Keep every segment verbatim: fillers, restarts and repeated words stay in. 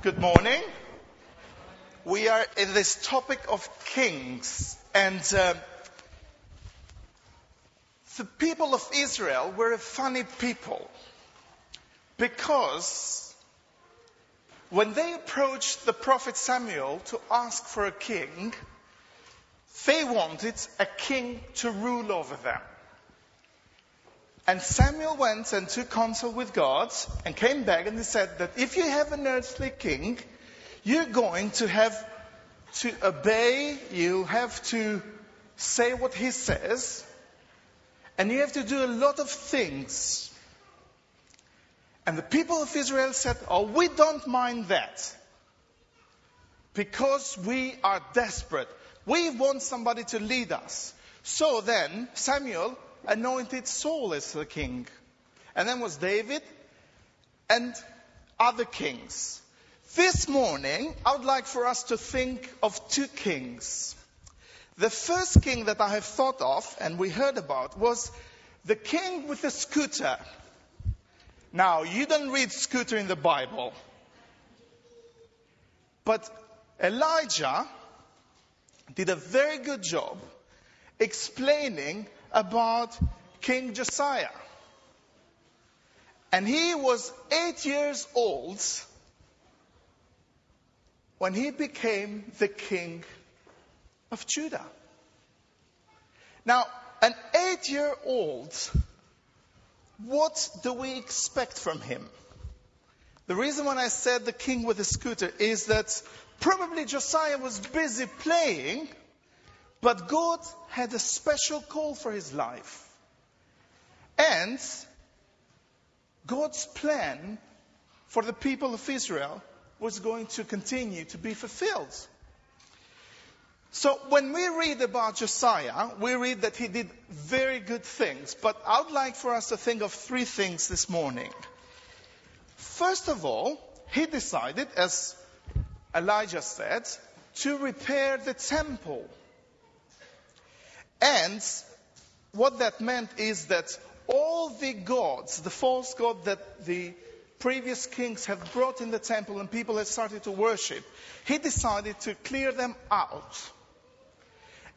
Good morning. We are in this topic of kings, and uh, the people of Israel were a funny people, because when they approached the prophet Samuel to ask for a king, they wanted a king to rule over them. And Samuel went and took counsel with God and came back, and he said that if you have an earthly king, you're going to have to obey, you have to say what he says, and you have to do a lot of things. And the people of Israel said, oh, we don't mind that, because we are desperate. We want somebody to lead us. So then Samuel anointed Saul as the king. And then was David and other kings. This morning, I would like for us to think of two kings. The first king that I have thought of and we heard about was the king with the scooter. Now, you don't read scooter in the Bible. But Elijah did a very good job explaining about King Josiah. And he was eight years old when he became the king of Judah. Now, an eight-year-old, what do we expect from him? The reason when I said the king with the scooter is that probably Josiah was busy playing, but God had a special call for his life. And God's plan for the people of Israel was going to continue to be fulfilled. So when we read about Josiah, we read that he did very good things. But I would like for us to think of three things this morning. First of all, he decided, as Elijah said, to repair the temple. And what that meant is that all the gods, the false god that the previous kings have brought in the temple and people have started to worship, he decided to clear them out.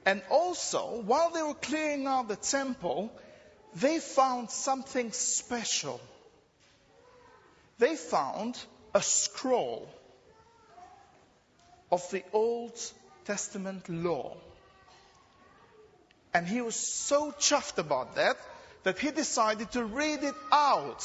And also, while they were clearing out the temple, they found something special. They found a scroll of the Old Testament law. And he was so chuffed about that, that he decided to read it out,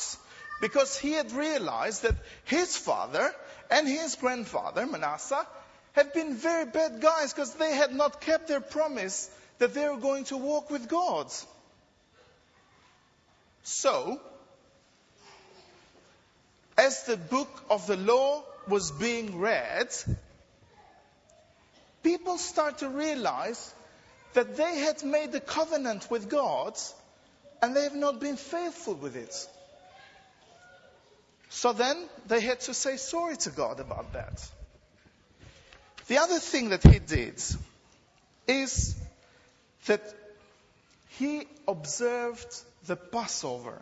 because he had realized that his father and his grandfather, Manasseh, had been very bad guys, because they had not kept their promise that they were going to walk with God. So, as the book of the law was being read, people start to realize that they had made a covenant with God, and they have not been faithful with it. So then they had to say sorry to God about that. The other thing that he did is that he observed the Passover.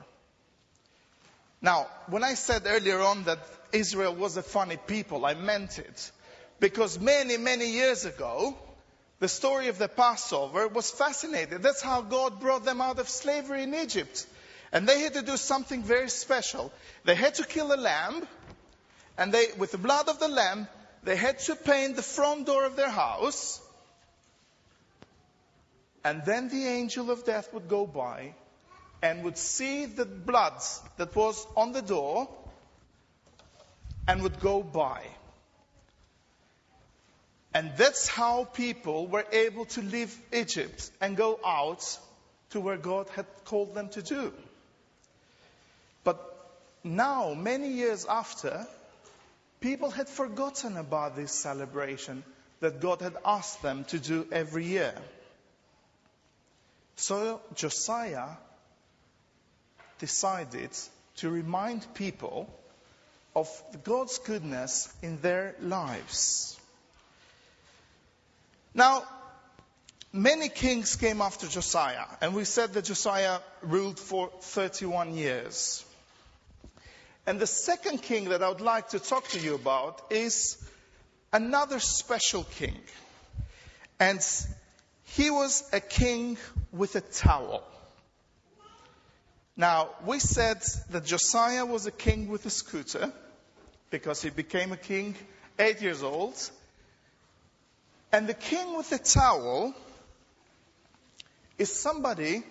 Now, when I said earlier on that Israel was a funny people, I meant it. Because many, many years ago, the story of the Passover was fascinating. That's how God brought them out of slavery in Egypt. And they had to do something very special. They had to kill a lamb, and they, with the blood of the lamb, they had to paint the front door of their house. And then the angel of death would go by and would see the blood that was on the door and would go by. And that's how people were able to leave Egypt and go out to where God had called them to do. But now, many years after, people had forgotten about this celebration that God had asked them to do every year. So Josiah decided to remind people of God's goodness in their lives. Now, many kings came after Josiah, and we said that Josiah ruled for thirty-one years. And the second king that I would like to talk to you about is another special king. And he was a king with a towel. Now, we said that Josiah was a king with a scooter because he became a king eight years old. And the king with a towel is somebody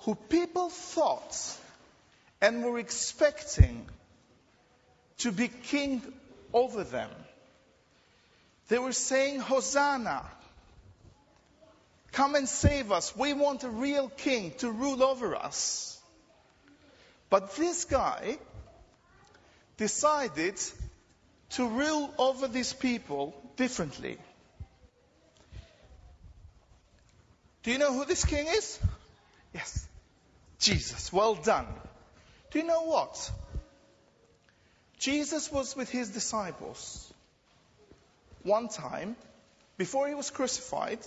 who people thought and were expecting to be king over them. They were saying, Hosanna, come and save us. We want a real king to rule over us. But this guy decided to rule over these people differently. Do you know who this king is? Yes, Jesus. Well done. Do you know what? Jesus was with his disciples one time, before he was crucified.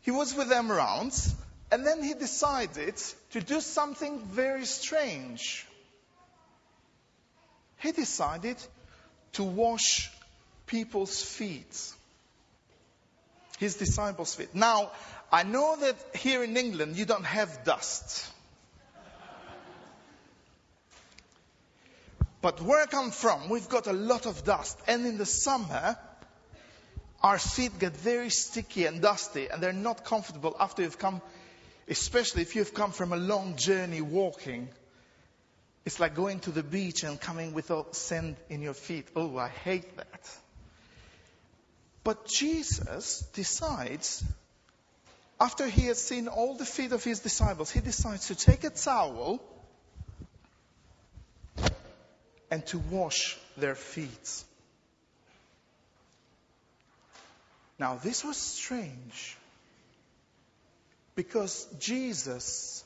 He was with them around, and then he decided to do something very strange. He decided to wash people's feet. His disciples' feet. Now, I know that here in England you don't have dust. But where I come from, we've got a lot of dust. And in the summer, our feet get very sticky and dusty. And they're not comfortable after you've come, especially if you've come from a long journey walking. It's like going to the beach and coming with sand in your feet. Oh, I hate that. But Jesus decides, after he has seen all the feet of his disciples, he decides to take a towel and to wash their feet. Now, this was strange, because Jesus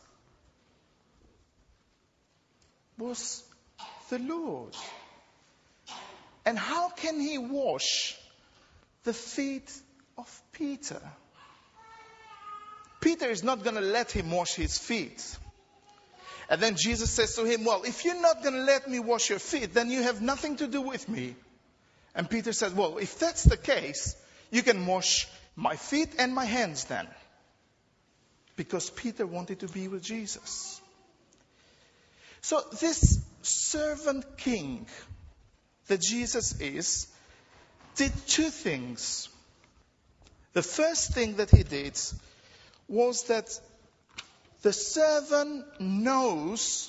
was the Lord. And how can he wash the feet of Peter? Peter is not going to let him wash his feet. And then Jesus says to him, well, if you're not going to let me wash your feet, then you have nothing to do with me. And Peter says, well, if that's the case, you can wash my feet and my hands then. Because Peter wanted to be with Jesus. So this servant king that Jesus is, did two things. The first thing that he did was that the servant knows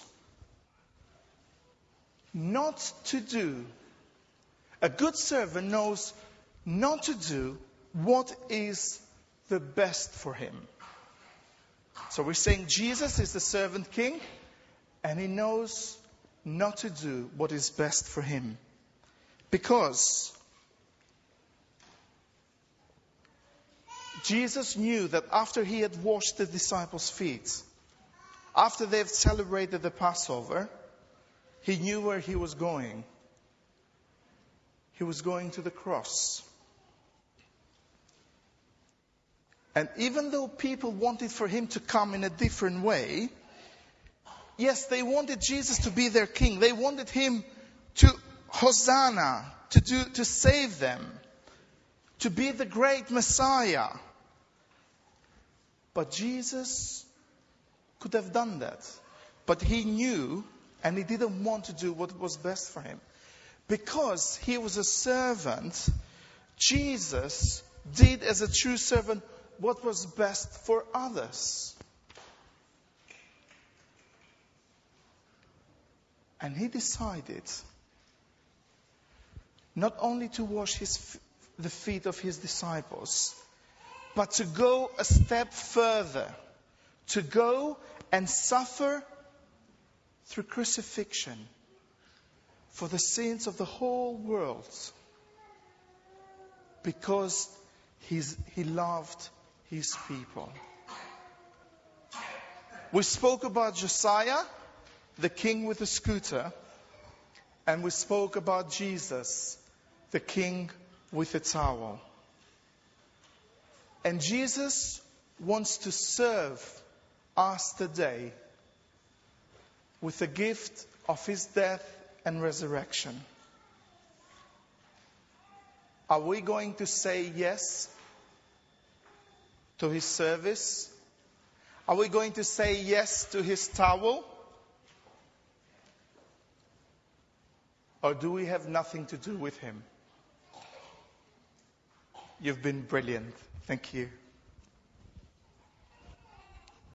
not to do. A good servant knows not to do what is the best for him. So we're saying Jesus is the servant king, and he knows not to do what is best for him. Because Jesus knew that after he had washed the disciples' feet, after they had celebrated the Passover, he knew where he was going. He was going to the cross. And even though people wanted for him to come in a different way, yes, they wanted Jesus to be their king. They wanted him to Hosanna, to do, to save them, to be the great Messiah. But Jesus could have done that. But he knew, and he didn't want to do what was best for him. Because he was a servant, Jesus did as a true servant what was best for others. And he decided not only to wash his, the feet of his disciples, but to go a step further, to go and suffer through crucifixion for the sins of the whole world, because he's, he loved his people. We spoke about Josiah, the king with a scooter, and we spoke about Jesus, the king with a towel. And Jesus wants to serve us today with the gift of his death and resurrection. Are we going to say yes to his service? Are we going to say yes to his towel? Or do we have nothing to do with him? You've been brilliant. Thank you.